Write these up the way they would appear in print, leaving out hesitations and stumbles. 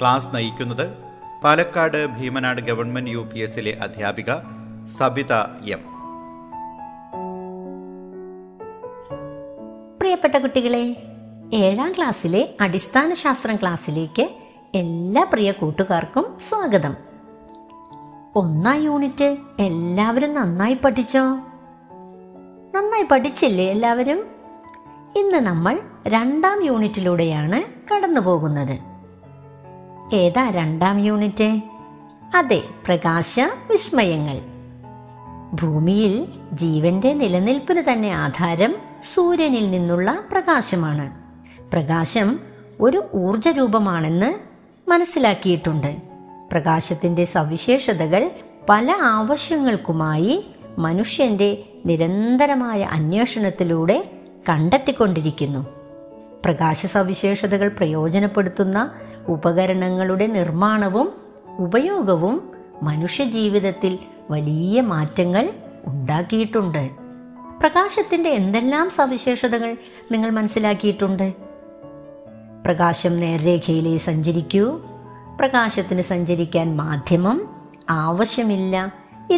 Class നയിക്കുന്നത് Palakkad Bheemanad government UPSലെ അധ്യാപിക Sabitha M. പ്രിയപ്പെട്ട കുട്ടികളെ, 7ാം ക്ലാസ്സിലെ അടിസ്ഥാന ശാസ്ത്രം ക്ലാസ്സിലേക്ക് എല്ലാ പ്രിയ കൂട്ടുകാർക്കും സ്വാഗതം. 1ാം യൂണിറ്റ് എല്ലാവരും നന്നായി പഠിച്ചോ? നന്നായി പഠിച്ചില്ലേ എല്ലാവരും? ഇന്ന് നമ്മൾ 2ാം യൂണിറ്റിലൂടെയാണ് കടന്നു പോകുന്നത്. ഏതാ 2ാം യൂണിറ്റ്? അതെ, പ്രകാശ വിസ്മയങ്ങൾ. ഭൂമിയിൽ ജീവന്റെ നിലനിൽപ്പിന് തന്നെ ആധാരം സൂര്യനിൽ നിന്നുള്ള പ്രകാശമാണ്. പ്രകാശം ഒരു ഊർജ രൂപമാണെന്ന് മനസ്സിലാക്കിയിട്ടുണ്ട്. പ്രകാശത്തിന്റെ സവിശേഷതകൾ പല ആവശ്യങ്ങൾക്കുമായി മനുഷ്യന്റെ നിരന്തരമായ അന്വേഷണത്തിലൂടെ കണ്ടെത്തിക്കൊണ്ടിരിക്കുന്നു. പ്രകാശ സവിശേഷതകൾ പ്രയോജനപ്പെടുത്തുന്ന ഉപകരണങ്ങളുടെ നിർമ്മാണവും ഉപയോഗവും മനുഷ്യജീവിതത്തിൽ വലിയ മാറ്റങ്ങൾ ഉണ്ടാക്കിയിട്ടുണ്ട്. പ്രകാശത്തിന്റെ എന്തെല്ലാം സവിശേഷതകൾ നിങ്ങൾ മനസ്സിലാക്കിയിട്ടുണ്ട്? പ്രകാശം നേർരേഖയിലേ സഞ്ചരിക്കൂ, പ്രകാശത്തിന് സഞ്ചരിക്കാൻ മാധ്യമം ആവശ്യമില്ല.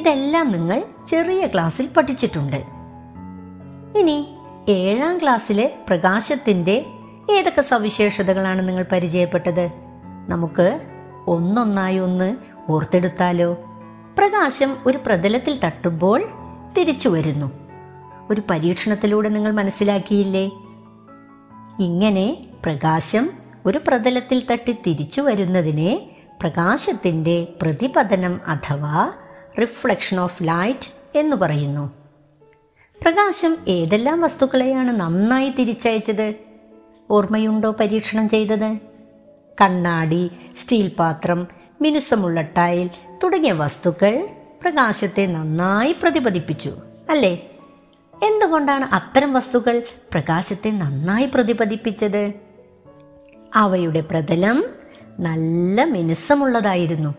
ഇതെല്ലാം നിങ്ങൾ ചെറിയ ക്ലാസ്സിൽ പഠിച്ചിട്ടുണ്ട്. ഇനി 7ാം ക്ലാസ്സിലെ പ്രകാശത്തിന്റെ ഏതൊക്കെ സവിശേഷതകളാണ് നിങ്ങൾ പരിചയപ്പെട്ടത്? നമുക്ക് ഒന്നൊന്നായി ഒന്ന് ഓർത്തെടുത്താലോ? പ്രകാശം ഒരു പ്രതലത്തിൽ തട്ടുമ്പോൾ തിരിച്ചു വരുന്നു. ഒരു പരീക്ഷണത്തിലൂടെ നിങ്ങൾ മനസ്സിലാക്കിയില്ലേ? ഇങ്ങനെ പ്രകാശം ഒരു പ്രതലത്തിൽ തട്ടി തിരിച്ചു വരുന്നതിനെ പ്രകാശത്തിന്റെ പ്രതിപതനം അഥവാ റിഫ്ലക്ഷൻ ഓഫ് ലൈറ്റ് എന്ന് പറയുന്നു. പ്രകാശം ഏതെല്ലാം വസ്തുക്കളെയാണ് നന്നായി തിരിച്ചയച്ചത്? ഓർമ്മയുണ്ടോ പരീക്ഷണം ചെയ്തത്? കണ്ണാടി, സ്റ്റീൽ പാത്രം, മിനുസമുള്ള ടൈൽ തുടങ്ങിയ വസ്തുക്കൾ പ്രകാശത്തെ നന്നായി പ്രതിപതിപ്പിച്ചു അല്ലേ? എന്തുകൊണ്ടാണ് അത്തരം വസ്തുക്കൾ പ്രകാശത്തെ നന്നായി പ്രതിപതിപ്പിച്ചത്? അവയുടെ പ്രതലം നല്ല മിനുസമുള്ളതായിരുന്നു.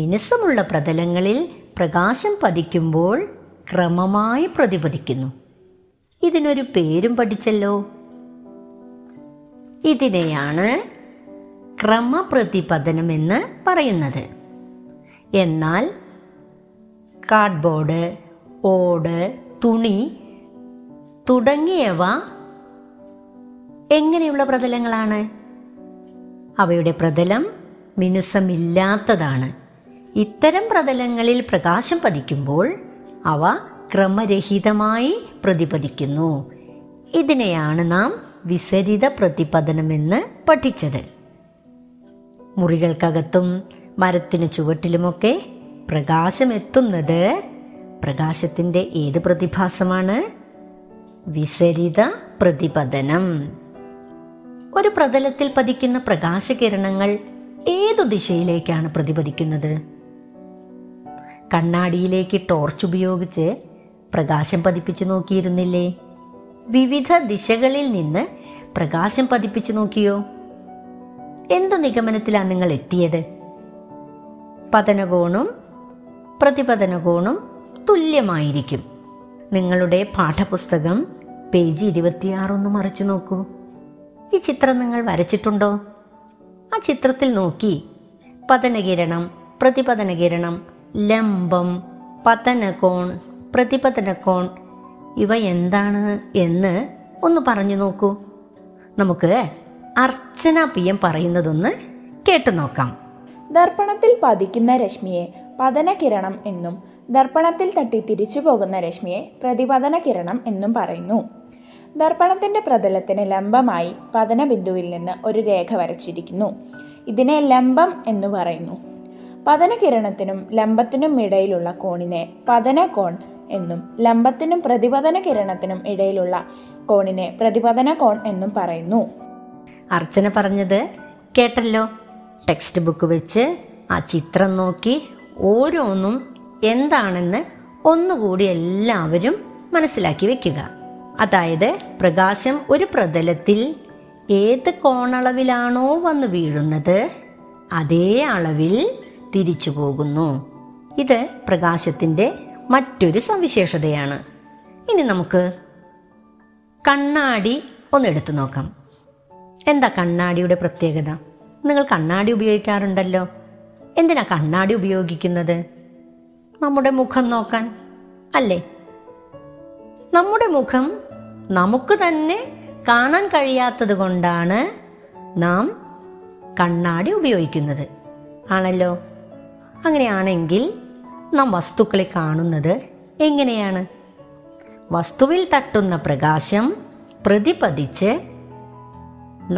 മിനുസമുള്ള പ്രതലങ്ങളിൽ പ്രകാശം പതിക്കുമ്പോൾ ക്രമമായി പ്രതിപതിക്കുന്നു. ഇതിനൊരു പേരും പഠിച്ചല്ലോ. ഇതിനെയാണ് ക്രമപ്രതിപതനം എന്ന് പറയുന്നത്. എന്നാൽ കാർഡ്ബോർഡ്, ഓട്, തുണി തുടങ്ങിയവ എങ്ങനെയുള്ള പ്രതലങ്ങളാണ്? അവയുടെ പ്രതലം മിനുസമില്ലാത്തതാണ്. ഇത്തരം പ്രതലങ്ങളിൽ പ്രകാശം പതിക്കുമ്പോൾ അവ ക്രമരഹിതമായി പ്രതിപതിക്കുന്നു. ഇതിനെയാണ് നാം വിസരിത പ്രതിപതനമെന്ന് പഠിച്ചത്. മുറികൾക്കകത്തും മരത്തിന് ചുവട്ടിലുമൊക്കെ പ്രകാശമെത്തുന്നത് പ്രകാശത്തിന്റെ ഏത് പ്രതിഭാസമാണ്? വിസരിത പ്രതിപതനം. ഒരു പ്രതലത്തിൽ പതിക്കുന്ന പ്രകാശകിരണങ്ങൾ ഏതു ദിശയിലേക്കാണ് പ്രതിപതിക്കുന്നത്? കണ്ണാടിയിലേക്ക് ടോർച്ച് ഉപയോഗിച്ച് പ്രകാശം പതിപ്പിച്ചു നോക്കിയിരുന്നില്ലേ? വിവിധ ദിശകളിൽ നിന്ന് പ്രകാശം പതിപ്പിച്ചു നോക്കിയോ? എന്ത് നിഗമനത്തിലാണ് നിങ്ങൾ എത്തിയത്? പതനകോണും പ്രതിപതനകോണും തുല്യമായിരിക്കും. നിങ്ങളുടെ പാഠപുസ്തകം പേജ് 26 ഒന്ന് മറിച്ചു നോക്കൂ. ഈ ചിത്രം നിങ്ങൾ വരച്ചിട്ടുണ്ടോ? ആ ചിത്രത്തിൽ നോക്കി പതനകിരണം, പ്രതിപതനകിരണം, ലംബം, പതനകോൺ, പ്രതിപതനകോൺ ഇവ എന്താണ് എന്ന് ഒന്ന് പറഞ്ഞു നോക്കൂ. നമുക്ക് അർച്ചന പി എം പറയുന്നതൊന്ന് കേട്ടു നോക്കാം. ദർപ്പണത്തിൽ പതിക്കുന്ന രശ്മിയെ പതനകിരണം എന്നും ദർപ്പണത്തിൽ തട്ടി തിരിച്ചു പോകുന്ന രശ്മിയെ പ്രതിപതനകിരണം എന്നും പറയുന്നു. ദർപ്പണത്തിന്റെ പ്രതലത്തിന് ലംബമായി പതനബിന്ദുവിൽ നിന്ന് ഒരു രേഖ വരച്ചിരിക്കുന്നു. ഇതിനെ ലംബം എന്ന് പറയുന്നു. പതനകിരണത്തിനും ലംബത്തിനും ഇടയിലുള്ള കോണിനെ പതനകോൺ എന്നും ലംബത്തിനും പ്രതിപതനകിരണത്തിനും ഇടയിലുള്ള കോണിനെ പ്രതിപതനകോൺ എന്നും പറയുന്നു. അർച്ചന പറഞ്ഞത് കേട്ടല്ലോ. ടെക്സ്റ്റ് ബുക്ക് വെച്ച് ആ ചിത്രം നോക്കി ഓരോന്നും എന്താണെന്ന് ഒന്നുകൂടി എല്ലാവരും മനസ്സിലാക്കി വെക്കുക. അതായത് പ്രകാശം ഒരു പ്രതലത്തിൽ ഏത് കോണളവിലാണോ വന്ന് വീഴുന്നത് അതേ അളവിൽ തിരിച്ചു പോകുന്നു. ഇത് പ്രകാശത്തിൻ്റെ മറ്റൊരു സവിശേഷതയാണ്. ഇനി നമുക്ക് കണ്ണാടി ഒന്നെടുത്തു നോക്കാം. എന്താ കണ്ണാടിയുടെ പ്രത്യേകത? നിങ്ങൾ കണ്ണാടി ഉപയോഗിക്കാറുണ്ടല്ലോ. എന്തിനാ കണ്ണാടി ഉപയോഗിക്കുന്നത്? നമ്മുടെ മുഖം നോക്കാൻ അല്ലേ? നമ്മുടെ മുഖം നമുക്ക് തന്നെ കാണാൻ കഴിയാത്തത് കൊണ്ടാണ് നാം കണ്ണാടി ഉപയോഗിക്കുന്നത്, ആണല്ലോ? അങ്ങനെയാണെങ്കിൽ നാം വസ്തുക്കളെ കാണുന്നത് എങ്ങനെയാണ്? വസ്തുവിൽ തട്ടുന്ന പ്രകാശം പ്രതിപതിച്ച്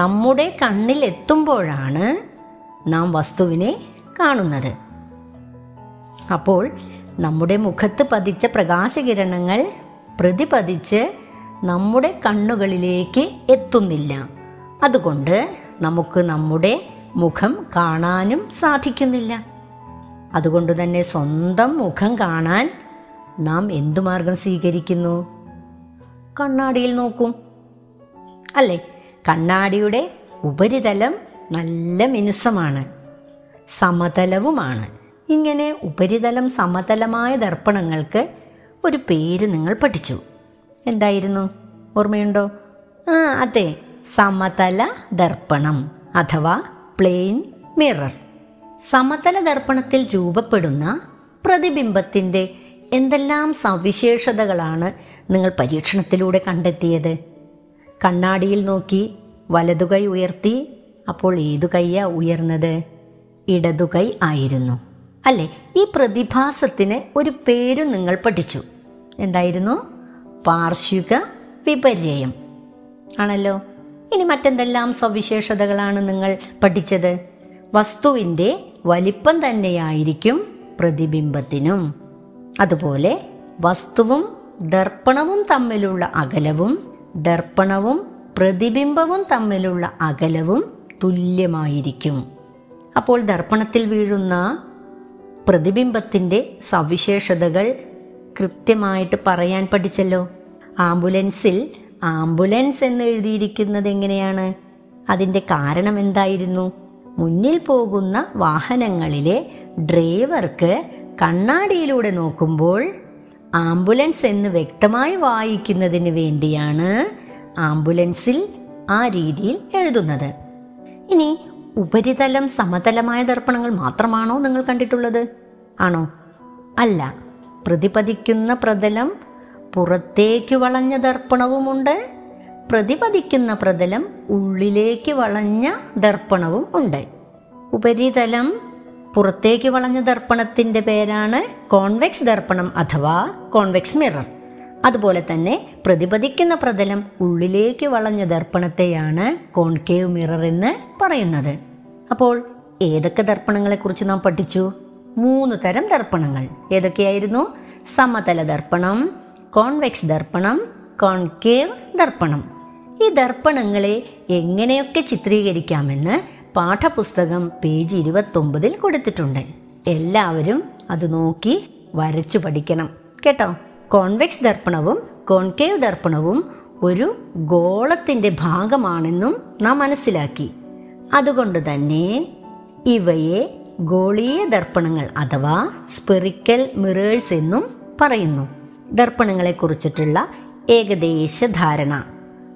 നമ്മുടെ കണ്ണിൽ എത്തുമ്പോഴാണ് നാം വസ്തുവിനെ കാണുന്നത്. അപ്പോൾ നമ്മുടെ മുഖത്ത് പതിച്ച പ്രകാശകിരണങ്ങൾ പ്രതിപതിച്ച് നമ്മുടെ കണ്ണുകളിലേക്ക് എത്തുന്നില്ല. അതുകൊണ്ട് നമുക്ക് നമ്മുടെ മുഖം കാണാനും സാധിക്കുന്നില്ല. അതുകൊണ്ട് തന്നെ സ്വന്തം മുഖം കാണാൻ നാം എന്തു മാർഗം സ്വീകരിക്കുന്നു? കണ്ണാടിയിൽ നോക്കും, അല്ലേ? കണ്ണാടിയുടെ ഉപരിതലം നല്ല മിനുസമാണ്, സമതലവുമാണ്. ഇങ്ങനെ ഉപരിതലം സമതലമായ ദർപ്പണങ്ങൾക്ക് ഒരു പേര് നിങ്ങൾ പഠിച്ചു. എന്തായിരുന്നു? ഓർമ്മയുണ്ടോ? ആ അതെ, സമതല ദർപ്പണം അഥവാ പ്ലെയിൻ മിറർ. സമതല ദർപ്പണത്തിൽ രൂപപ്പെടുന്ന പ്രതിബിംബത്തിൻ്റെ എന്തെല്ലാം സവിശേഷതകളാണ് നിങ്ങൾ പരീക്ഷണത്തിലൂടെ കണ്ടെത്തിയത്? കണ്ണാടിയിൽ നോക്കി വലതുകൈ ഉയർത്തി. അപ്പോൾ ഏതു കൈയാ ഉയർന്നത്? ഇടതുകൈ ആയിരുന്നു, അല്ലേ? ഈ പ്രതിഭാസത്തിന് ഒരു പേരും നിങ്ങൾ പഠിച്ചു. എന്തായിരുന്നു? പാർശ്വിക വിപര്യം, ആണല്ലോ? ഇനി മറ്റെന്തെല്ലാം സവിശേഷതകളാണ് നിങ്ങൾ പഠിച്ചത്? വസ്തുവിൻ്റെ വലിപ്പം തന്നെയായിരിക്കും പ്രതിബിംബത്തിനും. അതുപോലെ വസ്തുവും ദർപ്പണവും തമ്മിലുള്ള അകലവും ദർപ്പണവും പ്രതിബിംബവും തമ്മിലുള്ള അകലവും തുല്യമായിരിക്കും. അപ്പോൾ ദർപ്പണത്തിൽ വീഴുന്ന പ്രതിബിംബത്തിൻ്റെ സവിശേഷതകൾ കൃത്യമായിട്ട് പറയാൻ പഠിച്ചല്ലോ. ആംബുലൻസിൽ ആംബുലൻസ് എന്ന് എഴുതിയിരിക്കുന്നത് എങ്ങനെയാണ്? അതിൻ്റെ കാരണം എന്തായിരുന്നു? മുന്നിൽ പോകുന്ന വാഹനങ്ങളിലെ ഡ്രൈവർക്ക് കണ്ണാടിയിലൂടെ നോക്കുമ്പോൾ ആംബുലൻസ് എന്ന് വ്യക്തമായി വായിക്കുന്നതിന് വേണ്ടിയാണ് ആംബുലൻസിൽ ആ രീതിയിൽ എഴുതുന്നത്. ഇനി ഉപരിതലം സമതലമായ ദർപ്പണങ്ങൾ മാത്രമാണോ നിങ്ങൾ കണ്ടിട്ടുള്ളത്? ആണോ? അല്ല, പ്രതിപതിക്കുന്ന പ്രതലം പുറത്തേക്ക് വളഞ്ഞ ദർപ്പണവുമുണ്ട്, പ്രതിപതിക്കുന്ന പ്രതലം ഉള്ളിലേക്ക് വളഞ്ഞ ദർപ്പണവും ഉണ്ട്. ഉപരിതലം പുറത്തേക്ക് വളഞ്ഞ ദർപ്പണത്തിൻ്റെ പേരാണ് കോൺവെക്സ് ദർപ്പണം അഥവാ കോൺവെക്സ് മിറർ. അതുപോലെ തന്നെ പ്രതിപതിക്കുന്ന പ്രതലം ഉള്ളിലേക്ക് വളഞ്ഞ ദർപ്പണത്തെയാണ് കോൺകേവ് മിറർ എന്ന് പറയുന്നത്. അപ്പോൾ ഏതൊക്കെ ദർപ്പണങ്ങളെക്കുറിച്ച് നാം പഠിച്ചു? 3 തരം ദർപ്പണങ്ങൾ. ഏതൊക്കെയായിരുന്നു? സമതല ദർപ്പണം, കോൺവെക്സ് ദർപ്പണം, കോൺകേവ് ദർപ്പണം. ഈ ദർപ്പണങ്ങളെ എങ്ങനെയൊക്കെ ചിത്രീകരിക്കാമെന്ന് പാഠപുസ്തകം പേജ് 29 കൊടുത്തിട്ടുണ്ട്. എല്ലാവരും അത് നോക്കി വരച്ചു പഠിക്കണം, കേട്ടോ. കോൺവെക്സ് ദർപ്പണവും കോൺകേവ് ദർപ്പണവും ഒരു ഗോളത്തിൻ്റെ ഭാഗമാണെന്നും നാം മനസ്സിലാക്കി. അതുകൊണ്ട് തന്നെ ഇവയെ ഗോളീയ ദർപ്പണങ്ങൾ അഥവാ സ്പെറിക്കൽ മിറേഴ്സ് എന്നും പറയുന്നു. ദർപ്പണങ്ങളെ കുറിച്ചിട്ടുള്ള ഏകദേശ ധാരണ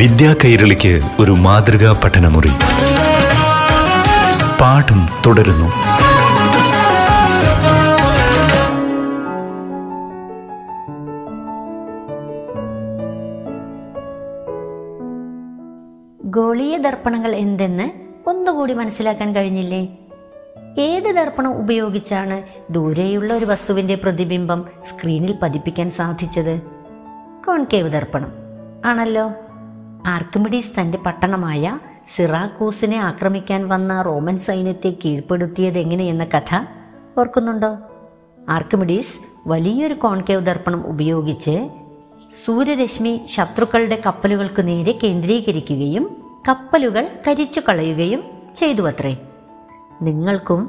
വിദ്യാ കൈരളിക്ക് ഒരു മാതൃകാ പഠനമുറി. പാഠം തുടരുന്നു. ഗോളീയ ദർപ്പണങ്ങൾ എന്തെന്ന് ഒന്നുകൂടി മനസ്സിലാക്കാൻ കഴിഞ്ഞില്ലേ? ഏത് ദർപ്പണം ഉപയോഗിച്ചാണ് ദൂരെയുള്ള ഒരു വസ്തുവിന്റെ പ്രതിബിംബം സ്ക്രീനിൽ പതിപ്പിക്കാൻ സാധിച്ചത്? കോൺകേവ് ദർപ്പണം ആണല്ലോ. ആർക്കിമിഡീസ് തന്റെ പട്ടണമായ സിറാക്കൂസിനെ ആക്രമിക്കാൻ വന്ന റോമൻ സൈന്യത്തെ കീഴ്പ്പെടുത്തിയത് എങ്ങനെയെന്ന കഥ ഓർക്കുന്നുണ്ടോ? ആർക്കിമിഡീസ് വലിയൊരു കോൺകേവ് ദർപ്പണം ഉപയോഗിച്ച് സൂര്യരശ്മി ശത്രുക്കളുടെ കപ്പലുകൾക്ക് നേരെ കേന്ദ്രീകരിക്കുകയും കപ്പലുകൾ കരിച്ചു കളയുകയും ചെയ്തു അത്രേ. നിങ്ങൾക്കും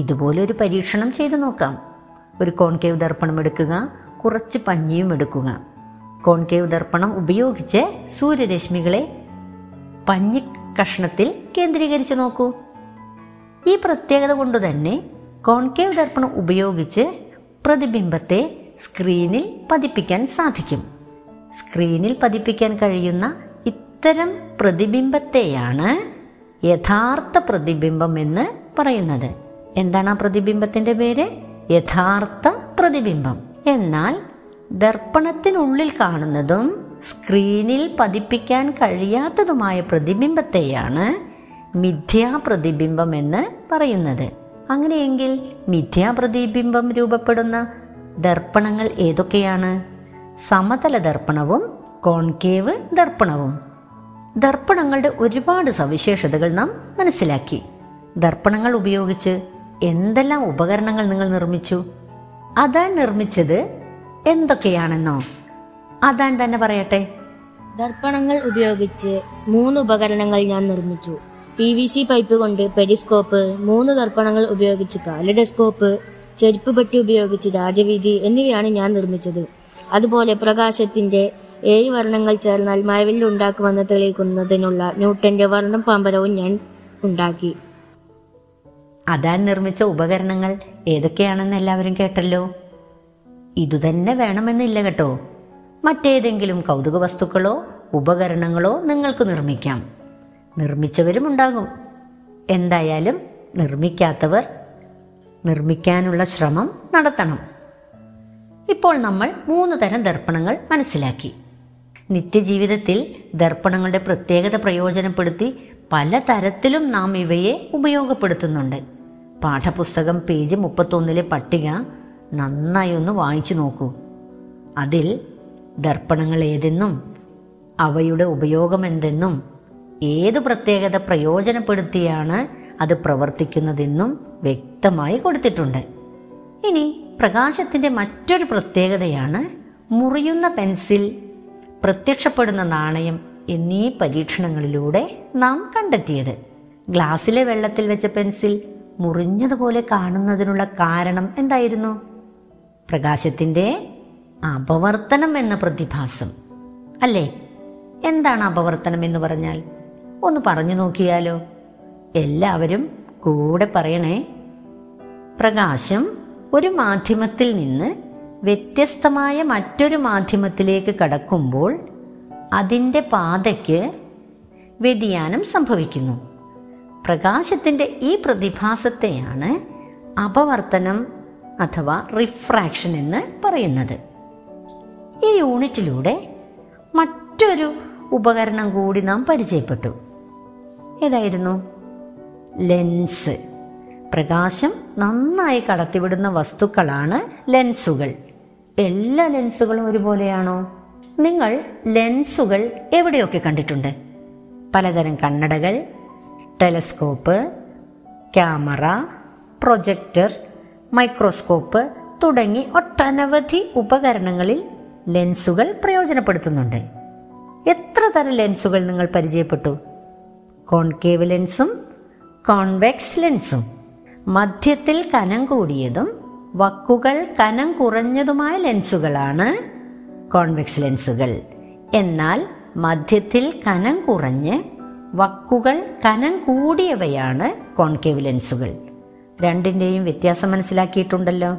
ഇതുപോലൊരു പരീക്ഷണം ചെയ്തു നോക്കാം. ഒരു കോൺകേവ് ദർപ്പണം എടുക്കുക, കുറച്ച് പഞ്ഞിയും എടുക്കുക. കോൺകേവ് ദർപ്പണം ഉപയോഗിച്ച് സൂര്യരശ്മികളെ പഞ്ഞി കഷ്ണത്തിൽ കേന്ദ്രീകരിച്ചു നോക്കൂ. ഈ പ്രത്യേകത കൊണ്ട് തന്നെ കോൺകേവ് ദർപ്പണം ഉപയോഗിച്ച് പ്രതിബിംബത്തെ സ്ക്രീനിൽ പതിപ്പിക്കാൻ സാധിക്കും. സ്ക്രീനിൽ പതിപ്പിക്കാൻ കഴിയുന്ന ഇത്തരം പ്രതിബിംബത്തെയാണ് യഥാർത്ഥ പ്രതിബിംബം എന്ന് പറയുന്നത്. എന്താണ് ആ പ്രതിബിംബത്തിന്റെ പേര്? യഥാർത്ഥ പ്രതിബിംബം. എന്നാൽ ദർപ്പണത്തിനുള്ളിൽ കാണുന്നതും സ്ക്രീനിൽ പതിപ്പിക്കാൻ കഴിയാത്തതുമായ പ്രതിബിംബത്തെയാണ് മിഥ്യാപ്രതിബിംബം എന്ന് പറയുന്നത്. അങ്ങനെയെങ്കിൽ മിഥ്യാപ്രതിബിംബം രൂപപ്പെടുന്ന ദർപ്പണങ്ങൾ ഏതൊക്കെയാണ്? സമതല ദർപ്പണവും കോൺകേവ് ദർപ്പണവും. ദർപ്പണങ്ങളുടെ ഒരുപാട് സവിശേഷതകൾ നാം മനസ്സിലാക്കി. ദർപ്പണങ്ങൾ ഉപയോഗിച്ച് എന്തെല്ലാം ഉപകരണങ്ങൾ നിങ്ങൾ നിർമ്മിച്ചു? അദാൻ നിർമ്മിച്ചത് എന്തൊക്കെയാണെന്നോ അദാൻ തന്നെ പറയട്ടെ. ദർപ്പണങ്ങൾ ഉപയോഗിച്ച് 3 ഉപകരണങ്ങൾ ഞാൻ നിർമ്മിച്ചു. PVC പൈപ്പ് കൊണ്ട് പെരിസ്കോപ്പ്, 3 ദർപ്പണങ്ങൾ ഉപയോഗിച്ച് കാലിഡോസ്കോപ്പ്, ചെരുപ്പ് പെട്ടി ഉപയോഗിച്ച് രാജവീതി എന്നിവയാണ് ഞാൻ നിർമ്മിച്ചത്. അതുപോലെ പ്രകാശത്തിന്റെ 7 വർണ്ണങ്ങൾ ചേർന്നാൽ മഴവില്ല് ഉണ്ടാക്കുമെന്ന് തെളിയിക്കുന്നതിനുള്ള ന്യൂട്ടന്റെ വർണ്ണം പാമ്പരവും ഞാൻ ഉണ്ടാക്കി. അദാൻ നിർമ്മിച്ച ഉപകരണങ്ങൾ ഏതൊക്കെയാണെന്ന് എല്ലാവരും കേട്ടല്ലോ. ഇതുതന്നെ വേണമെന്നില്ല കേട്ടോ. മറ്റേതെങ്കിലും കൗതുക വസ്തുക്കളോ ഉപകരണങ്ങളോ നിങ്ങൾക്ക് നിർമ്മിക്കാം. നിർമ്മിച്ചവരും ഉണ്ടാകും. എന്തായാലും നിർമ്മിക്കാത്തവർ നിർമ്മിക്കാനുള്ള ശ്രമം നടത്തണം. ഇപ്പോൾ നമ്മൾ 3 തരം ദർപ്പണങ്ങൾ മനസ്സിലാക്കി. നിത്യജീവിതത്തിൽ ദർപ്പണങ്ങളുടെ പ്രത്യേകത പ്രയോജനപ്പെടുത്തി പല തരത്തിലും നാം ഇവയെ ഉപയോഗപ്പെടുത്തുന്നുണ്ട്. പാഠപുസ്തകം പേജ് 31ലെ പട്ടിക നന്നായി ഒന്ന് വായിച്ചു നോക്കൂ. അതിൽ ദർപ്പണങ്ങൾ ഏതെന്നും അവയുടെ ഉപയോഗം എന്തെന്നും ഏത് പ്രത്യേകത പ്രയോജനപ്പെടുത്തിയാണ് അത് പ്രവർത്തിക്കുന്നതെന്നും വ്യക്തമായി കൊടുത്തിട്ടുണ്ട്. ഇനി പ്രകാശത്തിന്റെ മറ്റൊരു പ്രത്യേകതയാണ് മുറിയുന്ന പെൻസിൽ, പ്രത്യക്ഷപ്പെടുന്ന നാണയം എന്നീ പരീക്ഷണങ്ങളിലൂടെ നാം കണ്ടെത്തിയത്. ഗ്ലാസ്സിലെ വെള്ളത്തിൽ വെച്ച പെൻസിൽ മുറിഞ്ഞതുപോലെ കാണുന്നതിനുള്ള കാരണം എന്തായിരുന്നു? പ്രകാശത്തിന്റെ അപവർത്തനം എന്ന പ്രതിഭാസം അല്ലേ? എന്താണ് അപവർത്തനം എന്ന് പറഞ്ഞാൽ? ഒന്ന് പറഞ്ഞു നോക്കിയാലോ? എല്ലാവരും കൂടെ പറയണേ. പ്രകാശം ഒരു മാധ്യമത്തിൽ നിന്ന് വ്യത്യസ്തമായ മറ്റൊരു മാധ്യമത്തിലേക്ക് കടക്കുമ്പോൾ അതിൻ്റെ പാതയ്ക്ക് വ്യതിയാനം സംഭവിക്കുന്നു. പ്രകാശത്തിൻ്റെ ഈ പ്രതിഭാസത്തെയാണ് അപവർത്തനം അഥവാ റിഫ്രാക്ഷൻ എന്ന് പറയുന്നത്. ഈ യൂണിറ്റിലൂടെ മറ്റൊരു ഉപകരണം കൂടി നാം പരിചയപ്പെട്ടു. ഏതായിരുന്നു? ലെൻസ്. പ്രകാശം നന്നായി കടത്തിവിടുന്ന വസ്തുക്കളാണ് ലെൻസുകൾ. എല്ലാ ലെൻസുകളും ഒരുപോലെയാണോ? നിങ്ങൾ ലെൻസുകൾ എവിടെയൊക്കെ കണ്ടിട്ടുണ്ട്? പലതരം കണ്ണടകൾ, ടെലസ്കോപ്പ്, ക്യാമറ, പ്രൊജക്ടർ, മൈക്രോസ്കോപ്പ് തുടങ്ങി ഒട്ടനവധി ഉപകരണങ്ങളിൽ ലെൻസുകൾ പ്രയോജനപ്പെടുത്തുന്നുണ്ട്. എത്ര തരം ലെൻസുകൾ നിങ്ങൾ പരിചയപ്പെട്ടു? കോൺകേവ് ലെൻസും കോൺവെക്സ് ലെൻസും. മധ്യത്തിൽ കനം കൂടിയതും വക്കുകൾ കനം കുറഞ്ഞതുമായ ലെൻസുകളാണ് കോൺവെക്സ് ലെൻസുകൾ. എന്നാൽ മധ്യത്തിൽ കനം കുറഞ്ഞ് വക്കുകൾ കനം കൂടിയവയാണ് കോൺകേവ് ലെൻസുകൾ. രണ്ടിൻ്റെയും വ്യത്യാസം മനസ്സിലാക്കിയിട്ടുണ്ടല്ലോ.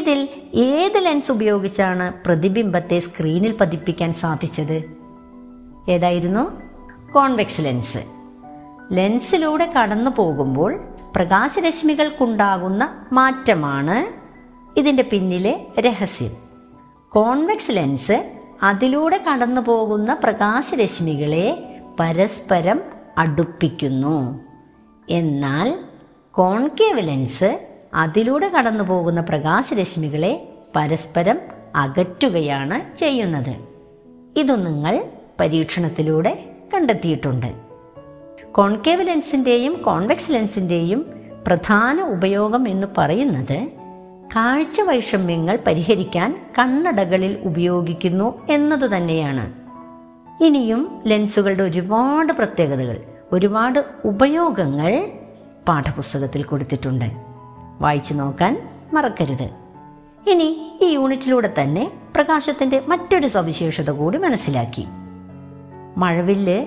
ഇതിൽ ഏത് ലെൻസ് ഉപയോഗിച്ചാണ് പ്രതിബിംബത്തെ സ്ക്രീനിൽ പതിപ്പിക്കാൻ സാധിച്ചത്? ഏതായിരുന്നു? Convex lens. ലെൻസിലൂടെ കടന്നു പോകുമ്പോൾ പ്രകാശരശ്മികൾക്കുണ്ടാകുന്ന മാറ്റമാണ് ഇതിൻ്റെ പിന്നിലെ രഹസ്യം. കോൺവെക്സ് ലെൻസ് അതിലൂടെ കടന്നു പോകുന്ന പ്രകാശരശ്മികളെ പരസ്പരം അടുപ്പിക്കുന്നു. എന്നാൽ കോൺകേവ് ലെൻസ് അതിലൂടെ കടന്നു പോകുന്ന പ്രകാശരശ്മികളെ പരസ്പരം അകറ്റുകയാണ് ചെയ്യുന്നത്. ഇത് നിങ്ങൾ പരീക്ഷണത്തിലൂടെ കണ്ടെത്തിയിട്ടുണ്ട്. കോൺകേവ് ലെൻസിൻ്റെയും കോൺവെക്സ് ലെൻസിൻ്റെയും പ്രധാന ഉപയോഗം എന്ന് പറയുന്നത് കാഴ്ച വൈഷമ്യങ്ങൾ പരിഹരിക്കാൻ കണ്ണടകളിൽ ഉപയോഗിക്കുന്നു എന്നതു തന്നെയാണ്. ഇനിയും ലെൻസുകളുടെ ഒരുപാട് പ്രത്യേകതകൾ, ഒരുപാട് ഉപയോഗങ്ങൾ പാഠപുസ്തകത്തിൽ കൊടുത്തിട്ടുണ്ട്. വായിച്ചു നോക്കാൻ മറക്കരുത്. ഇനി ഈ യൂണിറ്റിലൂടെ തന്നെ പ്രകാശത്തിന്റെ മറ്റൊരു സവിശേഷത കൂടി മനസ്സിലാക്കി. മഴവില്ല്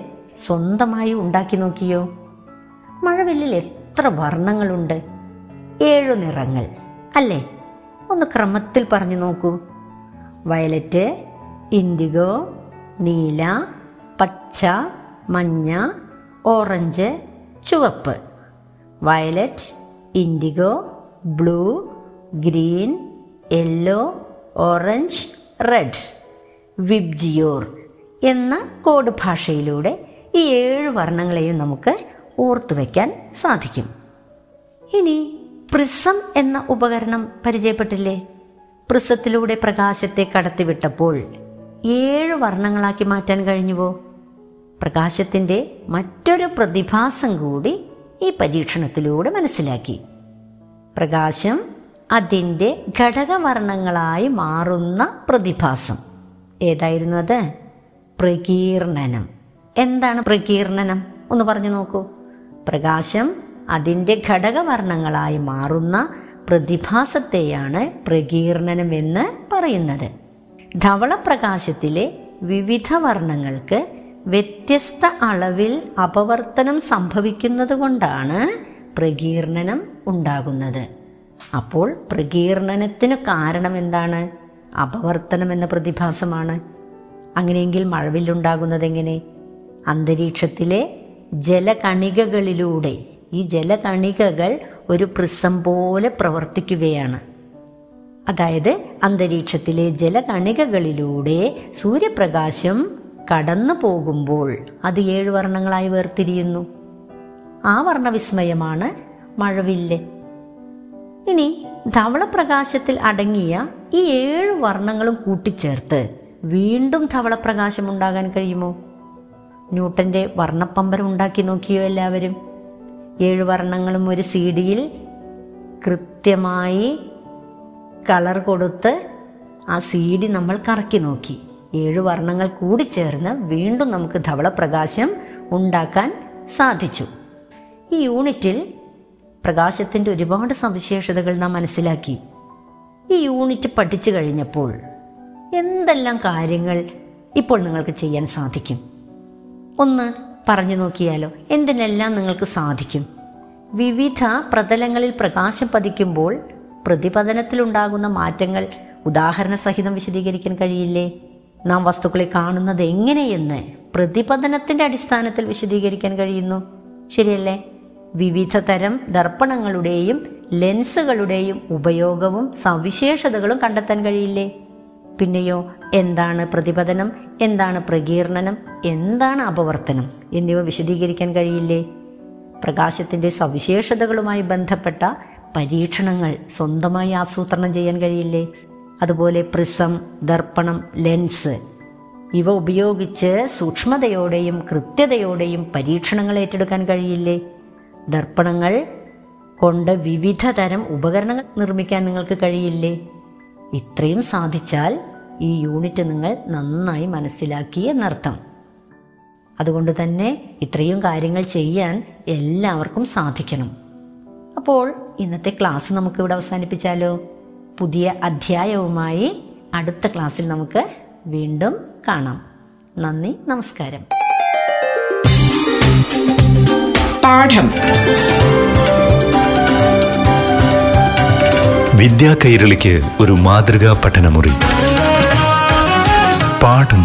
സ്വന്തമായി ഉണ്ടാക്കി നോക്കിയോ? മഴവില്ലിൽ എത്ര വർണ്ണങ്ങളുണ്ട്? 7 നിറങ്ങൾ അല്ലേ? ഒന്ന് ക്രമത്തിൽ പറഞ്ഞു നോക്കൂ. വയലറ്റ്, ഇൻഡിഗോ, നീല, പച്ച, മഞ്ഞ, ഓറഞ്ച്, ചുവപ്പ്. Violet, indigo, blue, green, yellow, orange, red. VIBGYOR എന്ന കോഡ് ഭാഷയിലൂടെ ഈ 7 വർണ്ണങ്ങളെയും നമുക്ക് ഓർത്തുവയ്ക്കാൻ സാധിക്കും. ഇനി പ്രിസം എന്ന ഉപകരണം പരിചയപ്പെട്ടില്ലേ? പ്രിസത്തിലൂടെ പ്രകാശത്തെ കടത്തിവിട്ടപ്പോൾ 7 വർണ്ണങ്ങളാക്കി മാറ്റാൻ കഴിഞ്ഞുവോ? പ്രകാശത്തിൻ്റെ മറ്റൊരു പ്രതിഭാസം കൂടി ഈ പരീക്ഷണത്തിലൂടെ മനസ്സിലാക്കി. പ്രകാശം അതിൻ്റെ ഘടകവർണ്ണങ്ങളായി മാറുന്ന പ്രതിഭാസം ഏതായിരുന്നു? അത് പ്രകീർണനം. എന്താണ് പ്രകീർണനം? ഒന്ന് പറഞ്ഞു നോക്കൂ. പ്രകാശം അതിൻ്റെ ഘടകവർണ്ണങ്ങളായി മാറുന്ന പ്രതിഭാസത്തെയാണ് പ്രകീർണനം എന്ന് പറയുന്നത്. ധവളപ്രകാശത്തിലെ വിവിധ വർണ്ണങ്ങൾക്ക് വ്യത്യസ്ത അളവിൽ അപവർത്തനം സംഭവിക്കുന്നത് കൊണ്ടാണ് പ്രകീർണനം ഉണ്ടാകുന്നത്. അപ്പോൾ പ്രകീർണനത്തിനു കാരണം എന്താണ്? അപവർത്തനം എന്ന പ്രതിഭാസമാണ്. അങ്ങനെയെങ്കിൽ മഴവില്ലുണ്ടാകുന്നത് എങ്ങനെ? അന്തരീക്ഷത്തിലെ ജലകണികകളിലൂടെ. ഈ ജലകണികകൾ ഒരു പ്രിസം പോലെ പ്രവർത്തിക്കുകയാണ്. അതായത് അന്തരീക്ഷത്തിലെ ജലകണികകളിലൂടെ സൂര്യപ്രകാശം കടന്നു പോകുമ്പോൾ അത് 7 വർണ്ണങ്ങളായി വേർതിരിയുന്നു. ആ വർണ്ണവിസ്മയമാണ് മഴവില്ല്. ഇനി ധവളപ്രകാശത്തിൽ അടങ്ങിയ ഈ 7 വർണ്ണങ്ങളും കൂട്ടിച്ചേർത്ത് വീണ്ടും ധവളപ്രകാശം ഉണ്ടാകാൻ കഴിയുമോ? ന്യൂട്ടന്റെ വർണ്ണപ്പമ്പരം ഉണ്ടാക്കി നോക്കിയോ എല്ലാവരും? 7 വർണ്ണങ്ങളും ഒരു സീഡിയിൽ കൃത്യമായി കളർ കൊടുത്ത് ആ സീഡി നമ്മൾ കറക്കി നോക്കി. 7 വർണ്ണങ്ങൾ കൂടി ചേർന്ന് വീണ്ടും നമുക്ക് ധവളപ്രകാശം ഉണ്ടാക്കാൻ സാധിച്ചു. ഈ യൂണിറ്റിൽ പ്രകാശത്തിൻ്റെ ഒരുപാട് സവിശേഷതകൾ നാം മനസ്സിലാക്കി. ഈ യൂണിറ്റ് പഠിച്ചു കഴിഞ്ഞപ്പോൾ എന്തെല്ലാം കാര്യങ്ങൾ ഇപ്പോൾ നിങ്ങൾക്ക് ചെയ്യാൻ സാധിക്കും? ഒന്ന് പറഞ്ഞു നോക്കിയാലോ? എന്തിനെല്ലാം നിങ്ങൾക്ക് സാധിക്കും? വിവിധ പ്രതലങ്ങളിൽ പ്രകാശം പതിക്കുമ്പോൾ പ്രതിപതനത്തിലുണ്ടാകുന്ന മാറ്റങ്ങൾ ഉദാഹരണ സഹിതം വിശദീകരിക്കാൻ കഴിയില്ലേ? നാം വസ്തുക്കളെ കാണുന്നത് എങ്ങനെയെന്ന് പ്രതിപതനത്തിന്റെ അടിസ്ഥാനത്തിൽ വിശദീകരിക്കാൻ കഴിയുന്നു, ശരിയല്ലേ? വിവിധ തരം ദർപ്പണങ്ങളുടെയും ലെൻസുകളുടെയും ഉപയോഗവും സവിശേഷതകളും കണ്ടെത്താൻ കഴിയില്ലേ? പിന്നെയോ എന്താണ് പ്രതിപതനം, എന്താണ് പ്രകീർണനം, എന്താണ് അപവർത്തനം എന്നിവ വിശദീകരിക്കാൻ കഴിയില്ലേ? പ്രകാശത്തിന്റെ സവിശേഷതകളുമായി ബന്ധപ്പെട്ട പരീക്ഷണങ്ങൾ സ്വന്തമായി ആസൂത്രണം ചെയ്യാൻ കഴിയില്ലേ? അതുപോലെ പ്രിസം, ദർപ്പണം, ലെൻസ് ഇവ ഉപയോഗിച്ച് സൂക്ഷ്മതയോടെയും കൃത്യതയോടെയും പരീക്ഷണങ്ങൾ ഏറ്റെടുക്കാൻ കഴിയില്ലേ? ദർപ്പണങ്ങൾ കൊണ്ട് വിവിധ തരം ഉപകരണങ്ങൾ നിർമ്മിക്കാൻ നിങ്ങൾക്ക് കഴിയില്ലേ? ഇത്രയും സാധിച്ചാൽ ഈ യൂണിറ്റ് നിങ്ങൾ നന്നായി മനസ്സിലാക്കി എന്നർത്ഥം. അതുകൊണ്ട് തന്നെ ഇത്രയും കാര്യങ്ങൾ ചെയ്യാൻ എല്ലാവർക്കും സാധിക്കണം. അപ്പോൾ ഇന്നത്തെ ക്ലാസ് നമുക്കിവിടെ അവസാനിപ്പിച്ചാലോ? പുതിയ അധ്യായവുമായി അടുത്ത ക്ലാസ്സിൽ നമുക്ക് വീണ്ടും കാണാം. നന്ദി, നമസ്കാരം. പാഠം വിദ്യാ കൈരളിക്ക് ഒരു മാതൃകാ പഠനമുറി പാഠം.